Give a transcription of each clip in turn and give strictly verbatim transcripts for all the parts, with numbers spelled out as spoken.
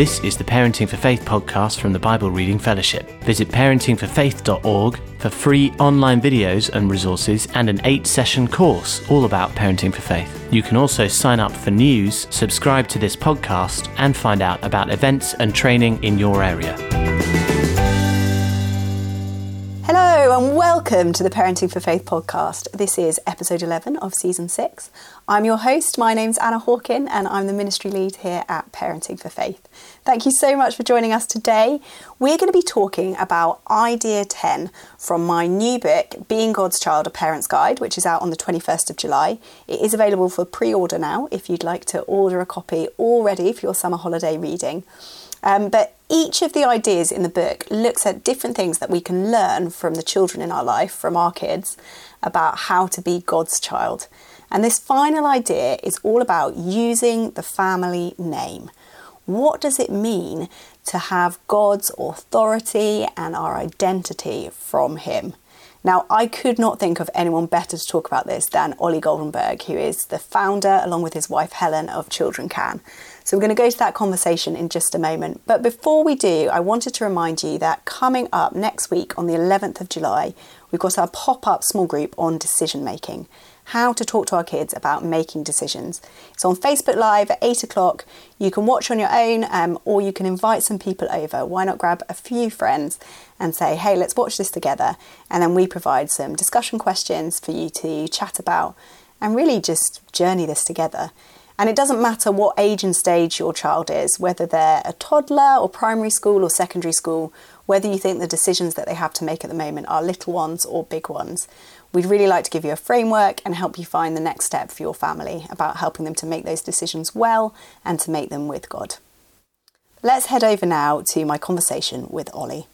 This is the Parenting for Faith podcast from the Bible Reading Fellowship. Visit parenting for faith dot org for free online videos and resources and an eight-session course all about Parenting for Faith. You can also sign up for news, subscribe to this podcast, and find out about events and training in your area. Hello and welcome to the Parenting for Faith podcast. This is episode eleven of season six. I'm your host. My name's Anna Hawkin and I'm the ministry lead here at Parenting for Faith. Thank you so much for joining us today. We're going to be talking about Idea ten from my new book, Being God's Child, A Parent's Guide, which is out on the twenty-first of July. It is available for pre-order now if you'd like to order a copy already for your summer holiday reading. Um, but each of the ideas in the book looks at different things that we can learn from the children in our life, from our kids, about how to be God's child. And this final idea is all about using the family name. What does it mean to have God's authority and our identity from him? Now, I could not think of anyone better to talk about this than Olly Goldenberg, who is the founder, along with his wife Helen, of Children Can. So we're going to go to that conversation in just a moment. But before we do, I wanted to remind you that coming up next week on the eleventh of July, we've got our pop-up small group on decision making, how to talk to our kids about making decisions. It's on Facebook Live at eight o'clock. You can watch on your own um, or you can invite some people over. Why not grab a few friends and say, hey, let's watch this together. And then we provide some discussion questions for you to chat about and really just journey this together. And it doesn't matter what age and stage your child is, whether they're a toddler or primary school or secondary school, whether you think the decisions that they have to make at the moment are little ones or big ones. We'd really like to give you a framework and help you find the next step for your family about helping them to make those decisions well and to make them with God. Let's head over now to my conversation with Olly.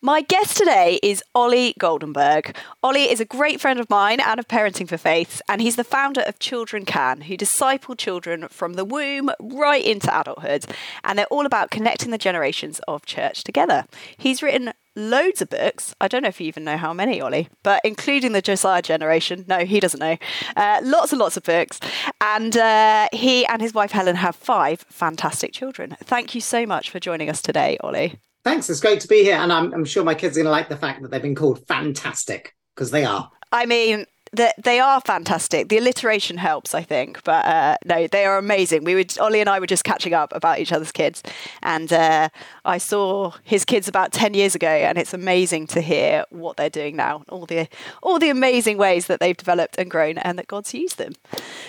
My guest today is Olly Goldenberg. Olly is a great friend of mine and of Parenting for Faith, and he's the founder of Children Can, who disciple children from the womb right into adulthood, and they're all about connecting the generations of church together. He's written loads of books. I don't know if you even know how many, Olly, but including the Josiah Generation. No, he doesn't know. Uh, lots and lots of books. And uh, he and his wife Helen have five fantastic children. Thank you so much for joining us today, Olly. Thanks. It's great to be here. And I'm, I'm sure my kids are going to like the fact that they've been called fantastic, because they are. I mean, the, they are fantastic. The alliteration helps, I think. But uh, no, they are amazing. We would, Olly and I were just catching up about each other's kids. And uh, I saw his kids about ten years ago. And it's amazing to hear what they're doing now. All the, all the amazing ways that they've developed and grown and that God's used them.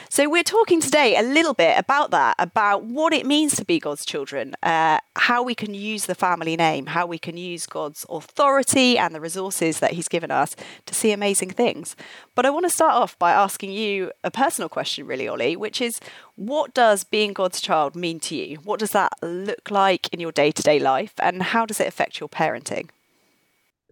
So we're talking today a little bit about that, about what it means to be God's children, uh, how we can use the family name, how we can use God's authority and the resources that he's given us to see amazing things. But I want to start off by asking you a personal question, really, Olly, which is, what does being God's child mean to you? What does that look like in your day-to-day life? And how does it affect your parenting?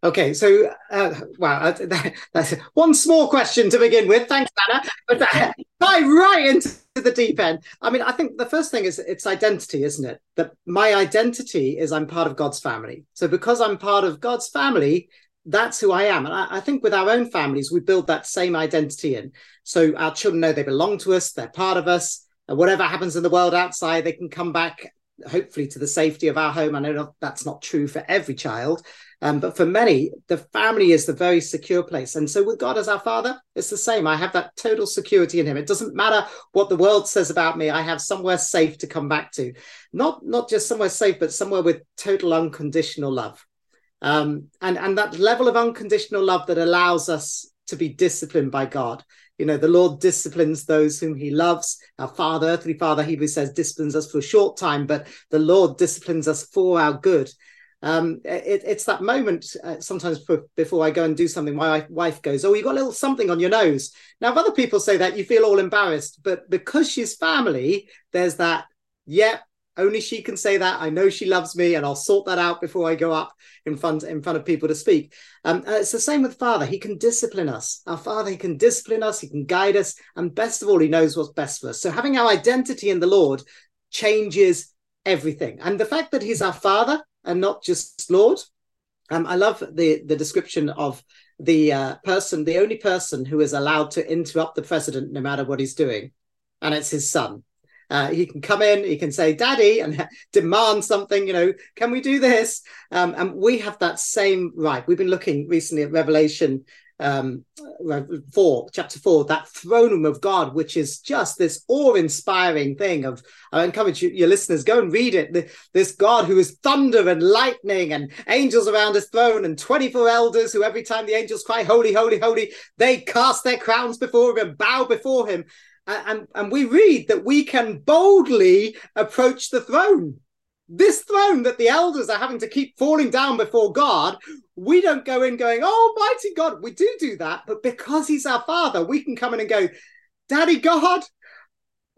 Okay, so, uh, wow, that, that's one small question to begin with. Thanks, Anna. But that, right into the deep end. I mean, I think the first thing is it's identity, isn't it? That my identity is I'm part of God's family. So because I'm part of God's family, that's who I am. And I, I think with our own families, we build that same identity in. So our children know they belong to us, they're part of us, and whatever happens in the world outside, they can come back, hopefully, to the safety of our home. I know not, that's not true for every child. Um, but for many, the family is the very secure place. And so with God as our father, it's the same. I have that total security in him. It doesn't matter what the world says about me. I have somewhere safe to come back to. Not, not just somewhere safe, but somewhere with total unconditional love. Um, and, and that level of unconditional love that allows us to be disciplined by God. You know, the Lord disciplines those whom he loves. Our Father, earthly Father, Hebrews says, disciplines us for a short time, but the Lord disciplines us for our good. Um, it, it's that moment uh, sometimes p- before I go and do something, my wife goes, oh, you got a little something on your nose. Now, if other people say that, you feel all embarrassed. But because she's family, there's that, yeah, only she can say that. I know she loves me and I'll sort that out before I go up in front, in front of people to speak. Um, and it's the same with Father. He can discipline us. Our Father, he can discipline us. He can guide us. And best of all, he knows what's best for us. So having our identity in the Lord changes everything. And the fact that he's our Father and not just Lord. Um, I love the, the description of the uh, person, the only person who is allowed to interrupt the president no matter what he's doing. And it's his son. Uh, he can come in, he can say, Daddy, and demand something, you know, can we do this? Um, and we have that same right. We've been looking recently at Revelation um, four, chapter four, that throne room of God, which is just this awe-inspiring thing of, I encourage you, your listeners, go and read it. The, this God who is thunder and lightning and angels around his throne and twenty-four elders who every time the angels cry, holy, holy, holy, they cast their crowns before him and bow before him. And, and we read that we can boldly approach the throne. This throne that the elders are having to keep falling down before God, we don't go in going, oh, mighty God. We do do that. But because he's our Father, we can come in and go, Daddy God,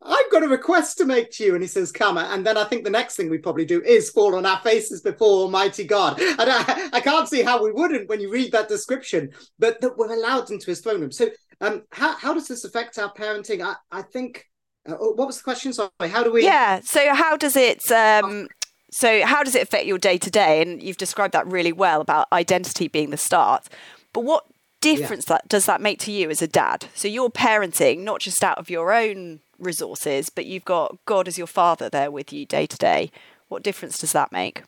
I've got a request to make to you. And he says, come. And then I think the next thing we probably do is fall on our faces before Almighty God. And I, I can't see how we wouldn't when you read that description, but that we're allowed into his throne room. So Um, how, how does this affect our parenting? I, I think, uh, what was the question? Sorry, how do we... Yeah, so how does it, um, so how does it affect your day-to-day? And you've described that really well about identity being the start. But what difference yeah. that, does that make to you as a dad? So you're parenting, not just out of your own resources, but you've got God as your Father there with you day-to-day. What difference does that make?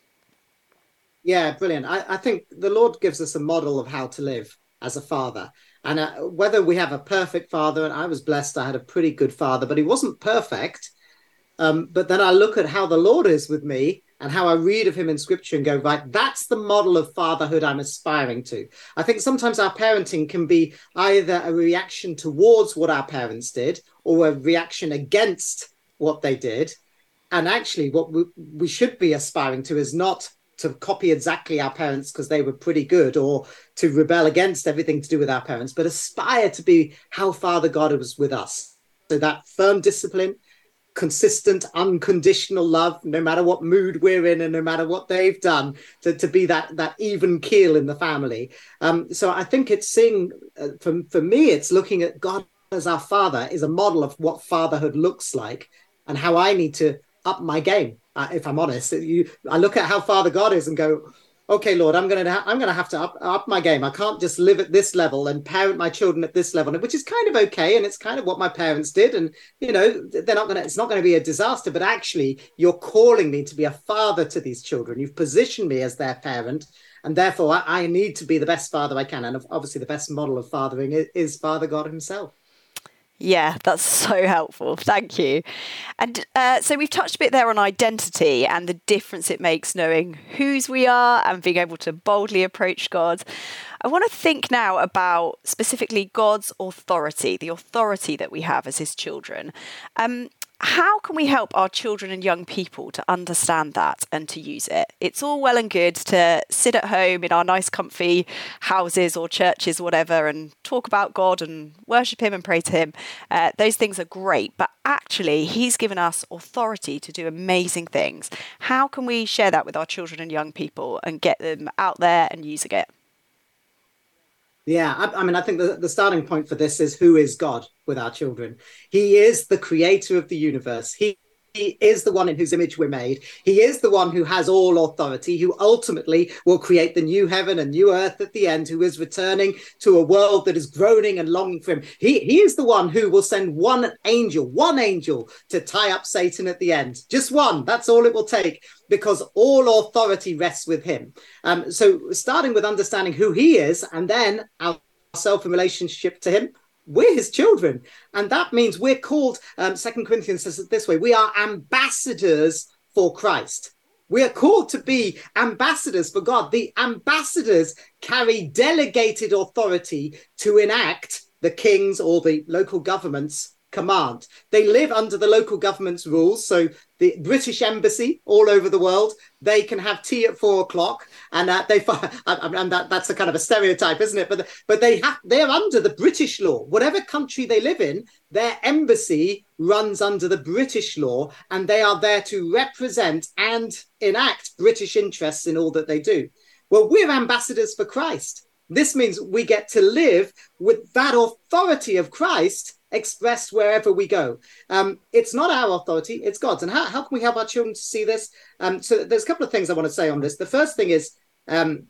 Yeah, brilliant. I, I think the Lord gives us a model of how to live as a father. And uh, whether we have a perfect father, and I was blessed, I had a pretty good father, but he wasn't perfect. Um, but then I look at how the Lord is with me and how I read of him in scripture and go, right, that's the model of fatherhood I'm aspiring to. I think sometimes our parenting can be either a reaction towards what our parents did or a reaction against what they did. And actually what we, we should be aspiring to is not to copy exactly our parents because they were pretty good, or to rebel against everything to do with our parents, but aspire to be how Father God was with us. So that firm discipline, consistent, unconditional love, no matter what mood we're in and no matter what they've done, to, to be that that even keel in the family. Um, so I think it's seeing, uh, for, for me, it's looking at God as our Father is a model of what fatherhood looks like and how I need to up my game. Uh, if I'm honest, you, I look at how Father God is and go, okay, Lord, I'm going to ha- I'm going to have to up, up my game. I can't just live at this level and parent my children at this level, which is kind of okay. And it's kind of what my parents did. And, you know, they're not going to, it's not going to be a disaster, but actually you're calling me to be a father to these children. You've positioned me as their parent. And therefore I, I need to be the best father I can. And obviously the best model of fathering is, is Father God himself. Yeah, that's so helpful. Thank you. And uh, so we've touched a bit there on identity and the difference it makes knowing whose we are and being able to boldly approach God. I want to think now about specifically God's authority, the authority that we have as his children. Um, how can we help our children and young people to understand that and to use it? It's all well and good to sit at home in our nice comfy houses or churches or whatever and talk about God and worship him and pray to him. Uh, those things are great, but actually he's given us authority to do amazing things. How can we share that with our children and young people and get them out there and using it? Yeah, I, I mean, I think the, the starting point for this is who is God with our children. He is the creator of the universe. He, he is the one in whose image we're made. He is the one who has all authority, who ultimately will create the new heaven and new earth at the end, who is returning to a world that is groaning and longing for him. He, he is the one who will send one angel, one angel to tie up Satan at the end. Just one. That's all it will take, because all authority rests with him. Um, so starting with understanding who he is and then ourselves in relationship to him, we're his children. And that means we're called, um, Second Corinthians says it this way, we are ambassadors for Christ. We are called to be ambassadors for God. The ambassadors carry delegated authority to enact the king's or the local government's command. They live under the local government's rules. So the British embassy all over the world, they can have tea at four o'clock, and uh, they and that, that's a kind of a stereotype, isn't it? But but they have they're under the British law. Whatever country they live in, their embassy runs under the British law, and they are there to represent and enact British interests in all that they do. Well, we're ambassadors for Christ. This means we get to live with that authority of Christ expressed wherever we go. Um, it's not our authority, it's God's. And how, how can we help our children to see this? Um, so there's a couple of things I want to say on this. The first thing is um,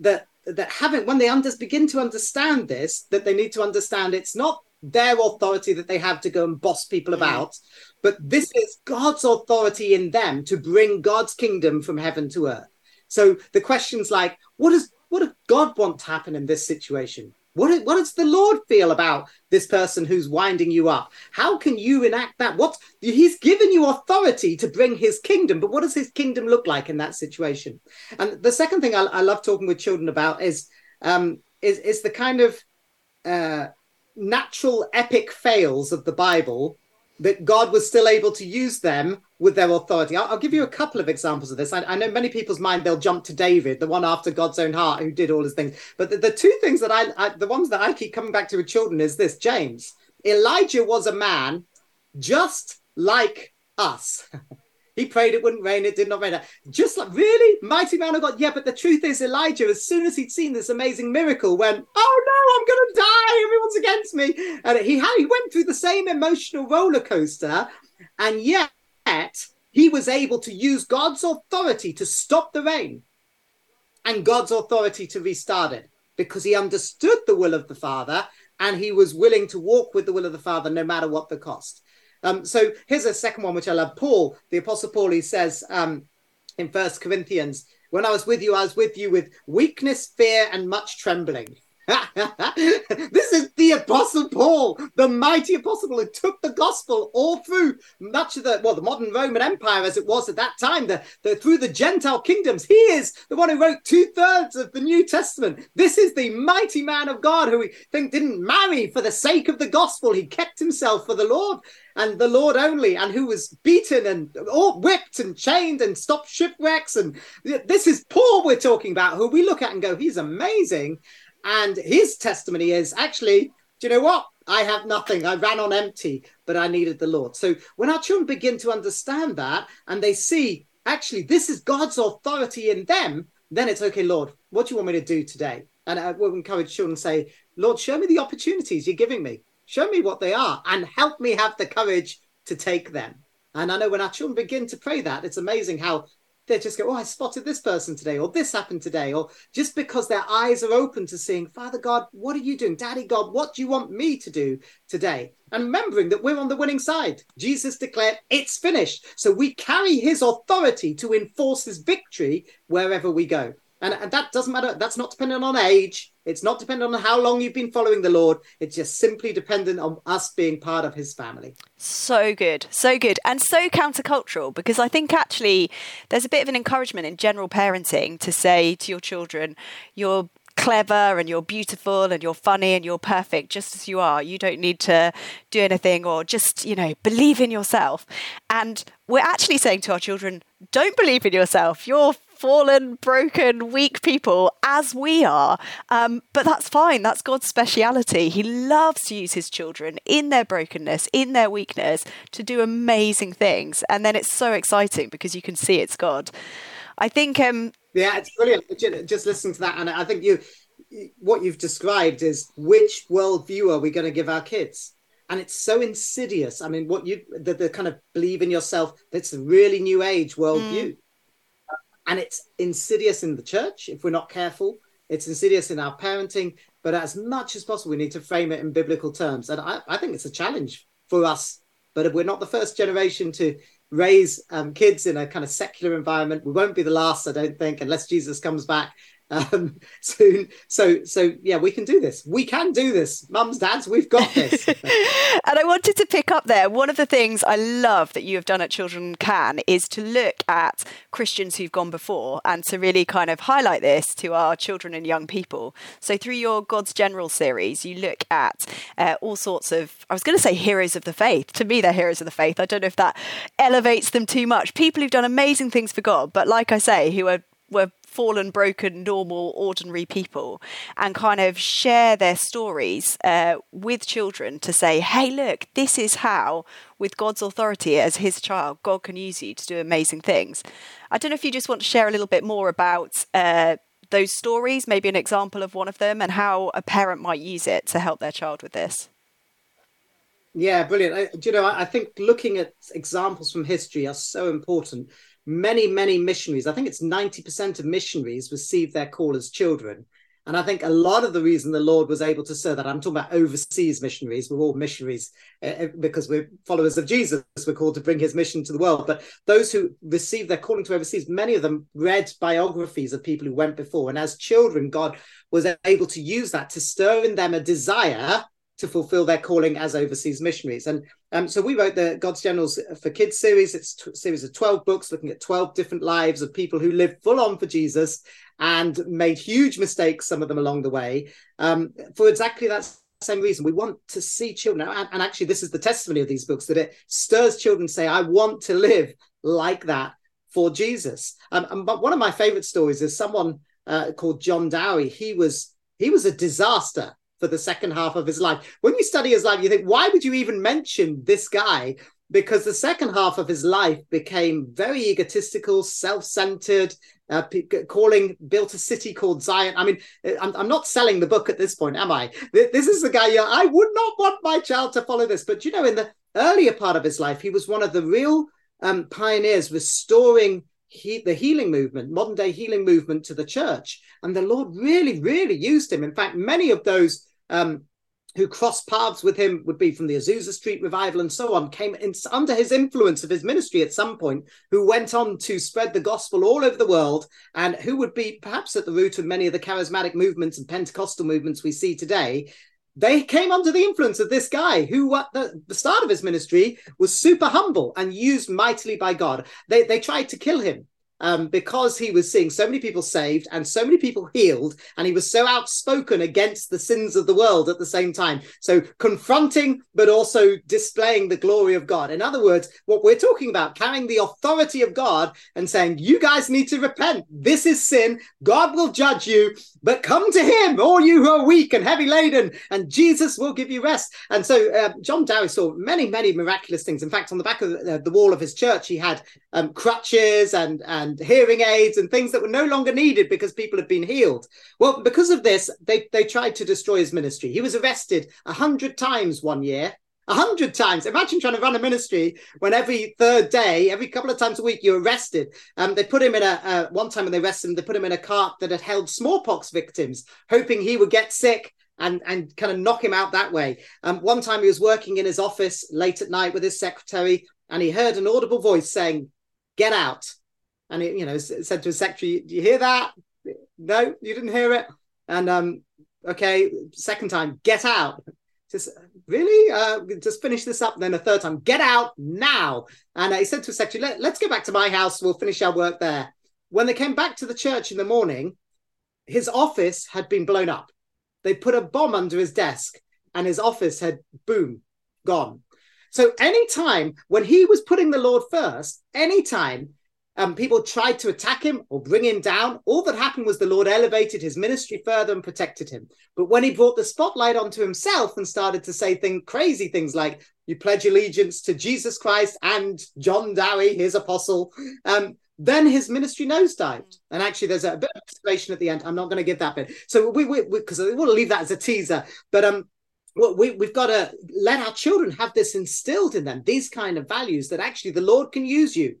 that that having when they under, begin to understand this, that they need to understand it's not their authority that they have to go and boss people about. Mm. But this is God's authority in them to bring God's kingdom from heaven to earth. So the question's like, what does what does God want to happen in this situation? What, what does the Lord feel about this person who's winding you up? How can you enact that? What he's given you authority to bring his kingdom, but what does his kingdom look like in that situation? And the second thing I, I love talking with children about is um, is, is the kind of uh, natural epic fails of the Bible that God was still able to use them with their authority. I'll, I'll give you a couple of examples of this. I, I know many people's mind, they'll jump to David, the one after God's own heart, who did all his things. But the, the two things that I, I, the ones that I keep coming back to with children is this, James, Elijah was a man just like us. He prayed it wouldn't rain, it did not rain. Just like, really? Mighty man of God. Yeah, but the truth is Elijah, as soon as he'd seen this amazing miracle, went, oh no, I'm going to die, everyone's against me. And he, had, he went through the same emotional roller coaster, and yet he was able to use God's authority to stop the rain and God's authority to restart it, because he understood the will of the Father and he was willing to walk with the will of the Father no matter what the cost. Um, so here's a second one, which I love. Paul, the Apostle Paul, he says um, in First Corinthians, when I was with you, I was with you with weakness, fear, and much trembling. This is the Apostle Paul, the mighty Apostle Paul, who took the gospel all through much of the, well, the modern Roman Empire as it was at that time, the, the through the Gentile kingdoms. He is the one who wrote two thirds of the New Testament. This is the mighty man of God who we think didn't marry for the sake of the gospel. He kept himself for the Lord and the Lord only, and who was beaten and all whipped and chained and stopped shipwrecks. And this is Paul we're talking about, who we look at and go, he's amazing. And his testimony is, actually, do you know what? I have nothing. I ran on empty, but I needed the Lord. So when our children begin to understand that and they see, actually, this is God's authority in them, then it's, okay, Lord, what do you want me to do today? And I will encourage children to say, Lord, show me the opportunities you're giving me. Show me what they are and help me have the courage to take them. And I know when our children begin to pray that, it's amazing how they just go, oh, I spotted this person today, or this happened today, or just because their eyes are open to seeing, Father God, what are you doing? Daddy God, what do you want me to do today? And remembering that we're on the winning side. Jesus declared, it's finished. So we carry his authority to enforce his victory wherever we go. And, and that doesn't matter. That's not dependent on age. It's not dependent on how long you've been following the Lord. It's just simply dependent on us being part of his family. So good. So good. And so countercultural, because I think actually there's a bit of an encouragement in general parenting to say to your children, you're clever and you're beautiful and you're funny and you're perfect just as you are. You don't need to do anything, or just, you know, believe in yourself. And we're actually saying to our children, don't believe in yourself. You're fallen, broken, weak people as we are. Um, but that's fine. That's God's speciality. He loves to use his children in their brokenness, in their weakness, to do amazing things. And then it's so exciting because you can see it's God. I think... Um, yeah, it's brilliant. Just listening to that, and I think you, what you've described is, which worldview are we going to give our kids? And it's so insidious. I mean, what you the, the kind of believe in yourself, that's a really new age worldview. Mm. And it's insidious in the church if we're not careful. It's insidious in our parenting. But as much as possible, we need to frame it in biblical terms. And I, I think it's a challenge for us. But if we're not the first generation to raise um, kids in a kind of secular environment, we won't be the last, I don't think, unless Jesus comes back um, soon. So, so yeah, we can do this. We can do this. Mums, dads, we've got this. And I wanted to pick up there. One of the things I love that you have done at Children Can is to look at Christians who've gone before and to really kind of highlight this to our children and young people. So through your God's General series, you look at uh, all sorts of, I was going to say heroes of the faith. To me, they're heroes of the faith. I don't know if that elevates them too much. People who've done amazing things for God, but like I say, who are were fallen, broken, normal, ordinary people, and kind of share their stories uh, with children to say, hey, look, this is how, with God's authority as his child, God can use you to do amazing things. I don't know if you just want to share a little bit more about uh, those stories, maybe an example of one of them and how a parent might use it to help their child with this. Yeah, brilliant. I, do you know, I think looking at examples from history are so important. Many, many missionaries, I think it's ninety percent of missionaries receive their call as children. And I think a lot of the reason the Lord was able to serve that, I'm talking about overseas missionaries, we're all missionaries uh, because we're followers of Jesus, we're called to bring his mission to the world. But those who received their calling to overseas, many of them read biographies of people who went before. And as children, God was able to use that to stir in them a desire to fulfill their calling as overseas missionaries. And um, so we wrote the God's Generals for Kids series. It's a series of twelve books looking at twelve different lives of people who lived full on for Jesus and made huge mistakes, some of them along the way, um, for exactly that same reason. We want to see children, and, and actually this is the testimony of these books, that it stirs children to say, I want to live like that for Jesus. Um, and, but one of my favorite stories is someone uh, called John Dowie. He was, he was a disaster for the second half of his life. When you study his life, you think, why would you even mention this guy? Because the second half of his life became very egotistical, self-centered, uh, calling, built a city called Zion. I mean, I'm, I'm not selling the book at this point, am I? This is the guy, yeah, I would not want my child to follow this. But, you know, in the earlier part of his life, he was one of the real um, pioneers restoring He, the healing movement, modern day healing movement to the church. And the Lord really, really used him. In fact, many of those um, who crossed paths with him would be from the Azusa Street revival and so on, came in, under his influence of his ministry at some point, who went on to spread the gospel all over the world and who would be perhaps at the root of many of the charismatic movements and Pentecostal movements we see today. They came under the influence of this guy who, at the start of his ministry, was super humble and used mightily by God. They they tried to kill him um, because he was seeing so many people saved and so many people healed, and he was so outspoken against the sins of the world at the same time. So confronting, but also displaying the glory of God. In other words, what we're talking about, carrying the authority of God and saying, you guys need to repent. This is sin. God will judge you. But come to him, all you who are weak and heavy laden, and Jesus will give you rest. And so uh, John Dowie saw many, many miraculous things. In fact, on the back of the, the wall of his church, he had um, crutches and, and hearing aids and things that were no longer needed because people had been healed. Well, because of this, they, they tried to destroy his ministry. He was arrested a hundred times one year. A hundred times. Imagine trying to run a ministry when every third day, every couple of times a week, you're arrested. Um, they put him in a, uh, one time when they arrested him, they put him in a cart that had held smallpox victims, hoping he would get sick and, and kind of knock him out that way. Um, one time he was working in his office late at night with his secretary, and he heard an audible voice saying, get out. And he, you know, said to his secretary, do you hear that? No, you didn't hear it. And um, okay, second time, get out. Just really uh, just finish this up. And then a third time, get out now. And uh, he said to his secretary, Let, let's go back to my house. We'll finish our work there. When they came back to the church in the morning, his office had been blown up. They put a bomb under his desk and his office had, boom, gone. So anytime when he was putting the Lord first, anytime Um, people tried to attack him or bring him down, all that happened was the Lord elevated his ministry further and protected him. But when he brought the spotlight onto himself and started to say thing, crazy things like, you pledge allegiance to Jesus Christ and John Dowie, his apostle, um, then his ministry nosedived. And actually, there's a bit of explanation at the end. I'm not going to give that bit. So we, we, we, 'cause we want to leave that as a teaser. But um, we, we've got to let our children have this instilled in them, these kind of values that actually the Lord can use you.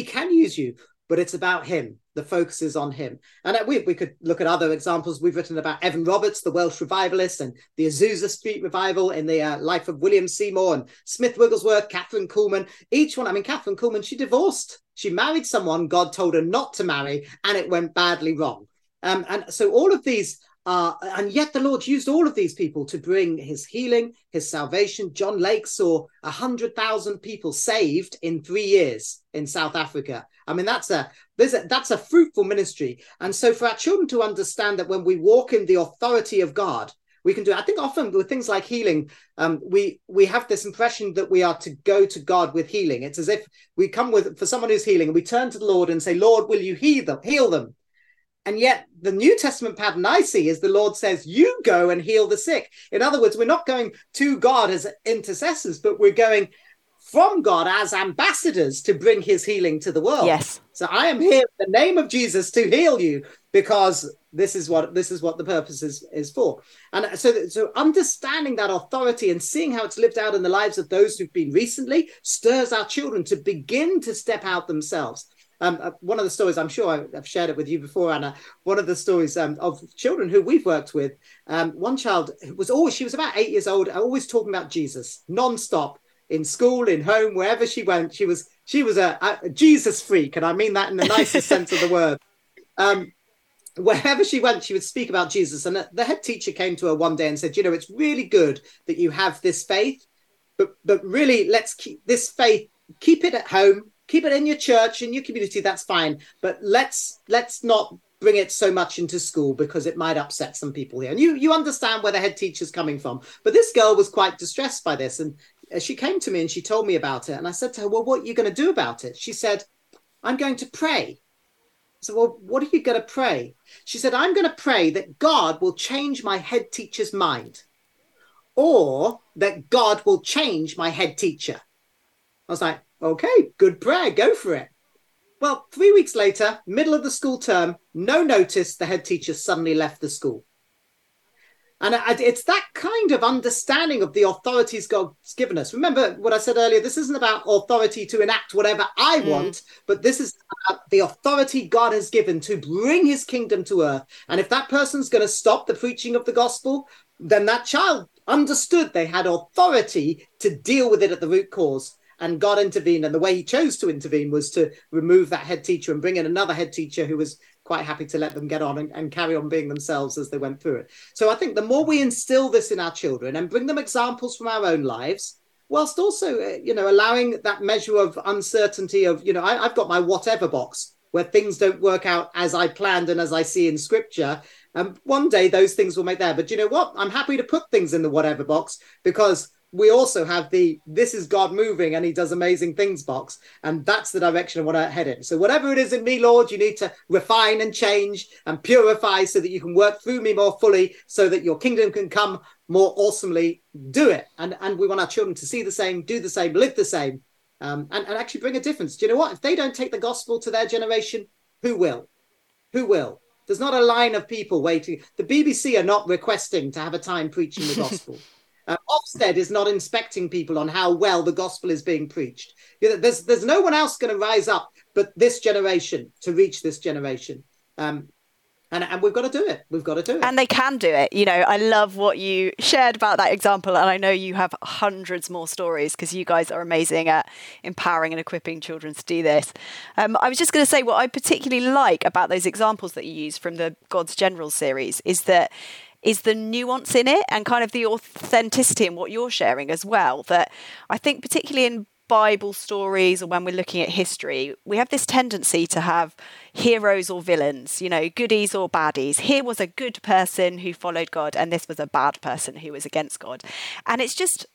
He can use you, but it's about him. The focus is on him. And we, we could look at other examples. We've written about Evan Roberts, the Welsh revivalist, and the Azusa Street revival in the uh, life of William Seymour and Smith Wigglesworth, Catherine Kuhlman. Each one, I mean, Catherine Kuhlman, she divorced. She married someone God told her not to marry, and it went badly wrong. Um, and so all of these are, and yet the Lord used all of these people to bring his healing, his salvation. John Lake saw one hundred thousand people saved in three years in South Africa. I mean, that's a, there's a that's a fruitful ministry. And so for our children to understand that when we walk in the authority of God, we can do, I think often with things like healing, um, we, we have this impression that we are to go to God with healing. It's as if we come with, for someone who's healing, and we turn to the Lord and say, Lord, will you heal them? Heal them. And yet the New Testament pattern I see is the Lord says, you go and heal the sick. In other words, we're not going to God as intercessors, but we're going from God as ambassadors to bring his healing to the world. Yes. So I am here in the name of Jesus to heal you, because this is what this is what the purpose is, is for. And so, so understanding that authority and seeing how it's lived out in the lives of those who've been recently stirs our children to begin to step out themselves. Um, one of the stories, I'm sure I've shared it with you before, Anna, one of the stories um, of children who we've worked with, um, one child was always, she was about eight years old, always talking about Jesus nonstop in school, in home, wherever she went. She was she was a, a Jesus freak. And I mean that in the nicest sense of the word. Um, wherever she went, she would speak about Jesus. And the head teacher came to her one day and said, you know, it's really good that you have this faith, but but really let's keep this faith, keep it at home. Keep it in your church, in your community, that's fine. But let's let's not bring it so much into school because it might upset some people here. And you you understand where the head teacher's coming from. But this girl was quite distressed by this. And she came to me and she told me about it. And I said to her, well, what are you going to do about it? She said, I'm going to pray. I said, well, what are you going to pray? She said, I'm going to pray that God will change my head teacher's mind or that God will change my head teacher. I was like, okay, good prayer, go for it. Well, three weeks later, middle of the school term, no notice, the head teacher suddenly left the school. And it's that kind of understanding of the authorities God's given us. Remember what I said earlier, this isn't about authority to enact whatever I mm. want, but this is about the authority God has given to bring his kingdom to earth. And if that person's going to stop the preaching of the gospel, then that child understood they had authority to deal with it at the root cause. And God intervened. And the way he chose to intervene was to remove that head teacher and bring in another head teacher who was quite happy to let them get on and, and carry on being themselves as they went through it. So I think the more we instill this in our children and bring them examples from our own lives, whilst also, you know, allowing that measure of uncertainty of, you know, I, I've got my whatever box where things don't work out as I planned and as I see in scripture. And one day those things will make there. But you know what? I'm happy to put things in the whatever box because we also have the, this is God moving and he does amazing things box. And that's the direction I want to head in. So whatever it is in me, Lord, you need to refine and change and purify so that you can work through me more fully so that your kingdom can come more awesomely. Do it. And and we want our children to see the same, do the same, live the same, um, and, and actually bring a difference. Do you know what? If they don't take the gospel to their generation, who will? Who will? There's not a line of people waiting. The B B C are not requesting to have a time preaching the gospel. Uh, Ofsted is not inspecting people on how well the gospel is being preached. You know, there's there's no one else going to rise up but this generation to reach this generation. Um, and, and we've got to do it. We've got to do it. And they can do it. You know, I love what you shared about that example. And I know you have hundreds more stories because you guys are amazing at empowering and equipping children to do this. Um, I was just going to say what I particularly like about those examples that you use from the God's General series is that is the nuance in it and kind of the authenticity in what you're sharing as well. That I think particularly in Bible stories or when we're looking at history, we have this tendency to have heroes or villains, you know, goodies or baddies. Here was a good person who followed God and this was a bad person who was against God. And it's just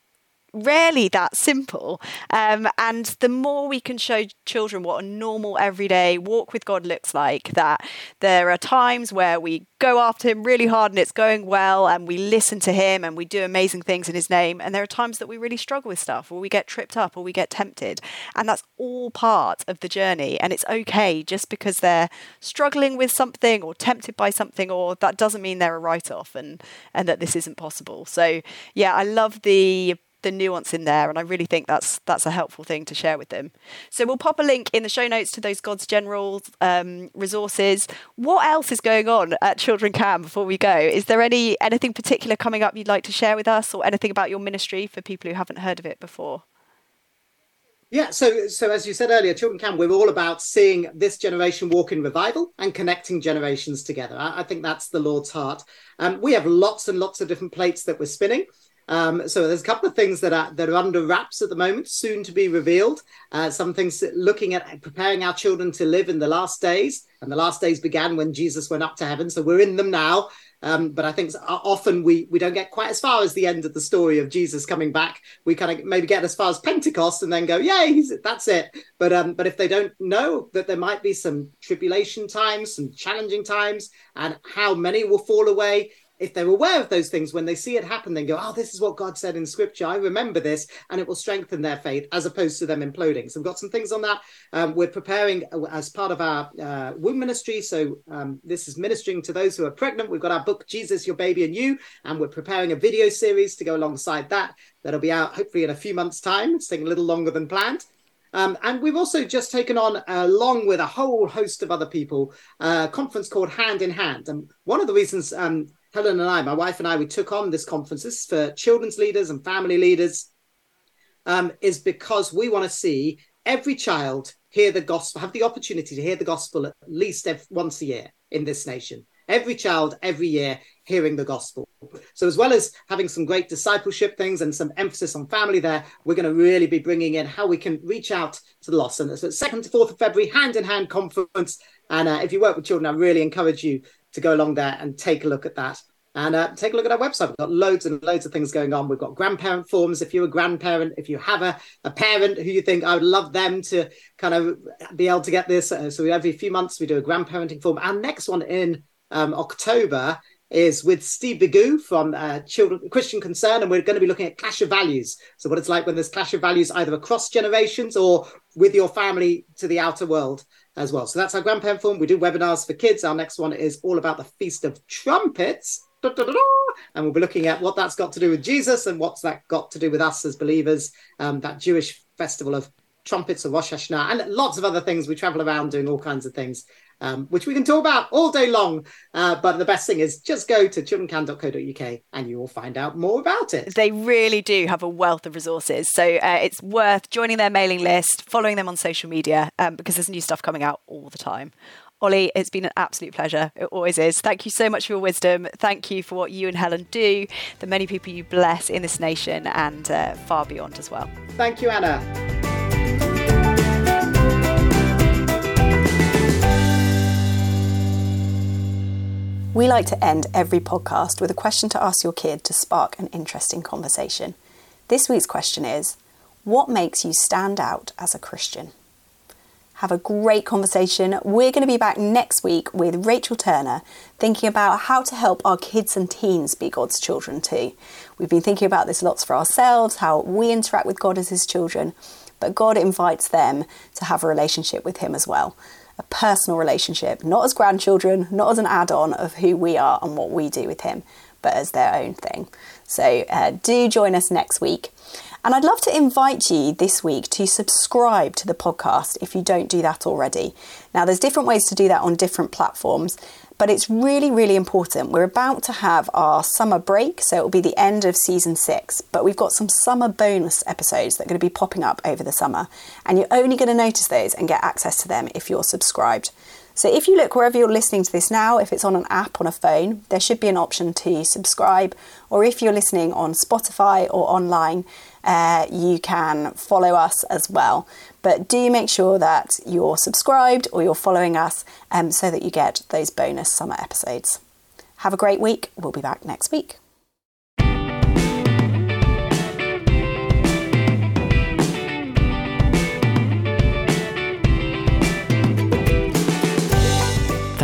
rarely that simple. Um, and the more we can show children what a normal everyday walk with God looks like, that there are times where we go after him really hard and it's going well and we listen to him and we do amazing things in his name. And there are times that we really struggle with stuff or we get tripped up or we get tempted. And that's all part of the journey. And it's okay just because they're struggling with something or tempted by something, or that doesn't mean they're a write-off and, and that this isn't possible. So yeah, I love the the nuance in there, and I really think that's that's a helpful thing to share with them. So we'll pop a link in the show notes to those God's General um, resources. What else is going on at Children Can before we go? Is there any anything particular coming up you'd like to share with us, or anything about your ministry for people who haven't heard of it before? Yeah, so so as you said earlier, Children Can, we're all about seeing this generation walk in revival and connecting generations together. I, I think that's the Lord's heart. Um, we have lots and lots of different plates that we're spinning. Um, so there's a couple of things that are that are under wraps at the moment, soon to be revealed. Uh, some things looking at preparing our children to live in the last days. And the last days began when Jesus went up to heaven. So we're in them now. Um, but I think often we, we don't get quite as far as the end of the story of Jesus coming back. We kind of maybe get as far as Pentecost and then go, yay, he's, that's it. But um, but if they don't know that there might be some tribulation times, some challenging times, and how many will fall away, if they're aware of those things, when they see it happen, they go, oh, this is what God said in scripture. I remember this, and it will strengthen their faith as opposed to them imploding. So we've got some things on that. Um, we're preparing as part of our uh, womb ministry. So um, this is ministering to those who are pregnant. We've got our book, Jesus, Your Baby and You, and we're preparing a video series to go alongside that. That'll be out hopefully in a few months' time. It's taking a little longer than planned. Um, and we've also just taken on, uh, along with a whole host of other people, uh, a conference called Hand in Hand. And one of the reasons um, Helen and I, my wife and I, we took on this conference, this is for children's leaders and family leaders, um, is because we want to see every child hear the gospel, have the opportunity to hear the gospel at least every, once a year in this nation. Every child, every year, hearing the gospel. So as well as having some great discipleship things and some emphasis on family there, we're going to really be bringing in how we can reach out to the lost. And it's the second to fourth of February, Hand in Hand conference. And uh, if you work with children, I really encourage you to go along there and take a look at that. And uh, take a look at our website. We've got loads and loads of things going on. We've got grandparent forms. If you're a grandparent, if you have a, a parent who you think, I would love them to kind of be able to get this. Uh, so we, every few months we do a grandparenting form. Our next one in um, October is with Steve Bigou from uh, Children Christian Concern, and we're going to be looking at clash of values. So what it's like when there's clash of values either across generations or with your family to the outer world as well. So that's our grandparent form. We do webinars for kids. Our next one is all about the Feast of Trumpets. Da, da, da, da. And we'll be looking at what that's got to do with Jesus and what's that got to do with us as believers, um, that Jewish festival of trumpets or Rosh Hashanah, and lots of other things. We travel around doing all kinds of things, um, which we can talk about all day long. Uh, but the best thing is just go to children can dot co dot U K and you will find out more about it. They really do have a wealth of resources. So uh, it's worth joining their mailing list, following them on social media, um, because there's new stuff coming out all the time. Olly, it's been an absolute pleasure. It always is. Thank you so much for your wisdom. Thank you for what you and Helen do, the many people you bless in this nation and uh, far beyond as well. Thank you, Anna. We like to end every podcast with a question to ask your kid to spark an interesting conversation. This week's question is, what makes you stand out as a Christian? Have a great conversation. We're going to be back next week with Rachel Turner, thinking about how to help our kids and teens be God's children too. We've been thinking about this lots for ourselves, how we interact with God as his children, but God invites them to have a relationship with him as well. A personal relationship, not as grandchildren, not as an add-on of who we are and what we do with him, but as their own thing. So uh, do join us next week. And I'd love to invite you this week to subscribe to the podcast if you don't do that already. Now, there's different ways to do that on different platforms, but it's really, really important. We're about to have our summer break, so it'll be the end of season six, but we've got some summer bonus episodes that are going to be popping up over the summer, and you're only going to notice those and get access to them if you're subscribed. So if you look wherever you're listening to this now, if it's on an app on a phone, there should be an option to subscribe. Or if you're listening on Spotify or online, uh, you can follow us as well. But do make sure that you're subscribed or you're following us um, so that you get those bonus summer episodes. Have a great week. We'll be back next week.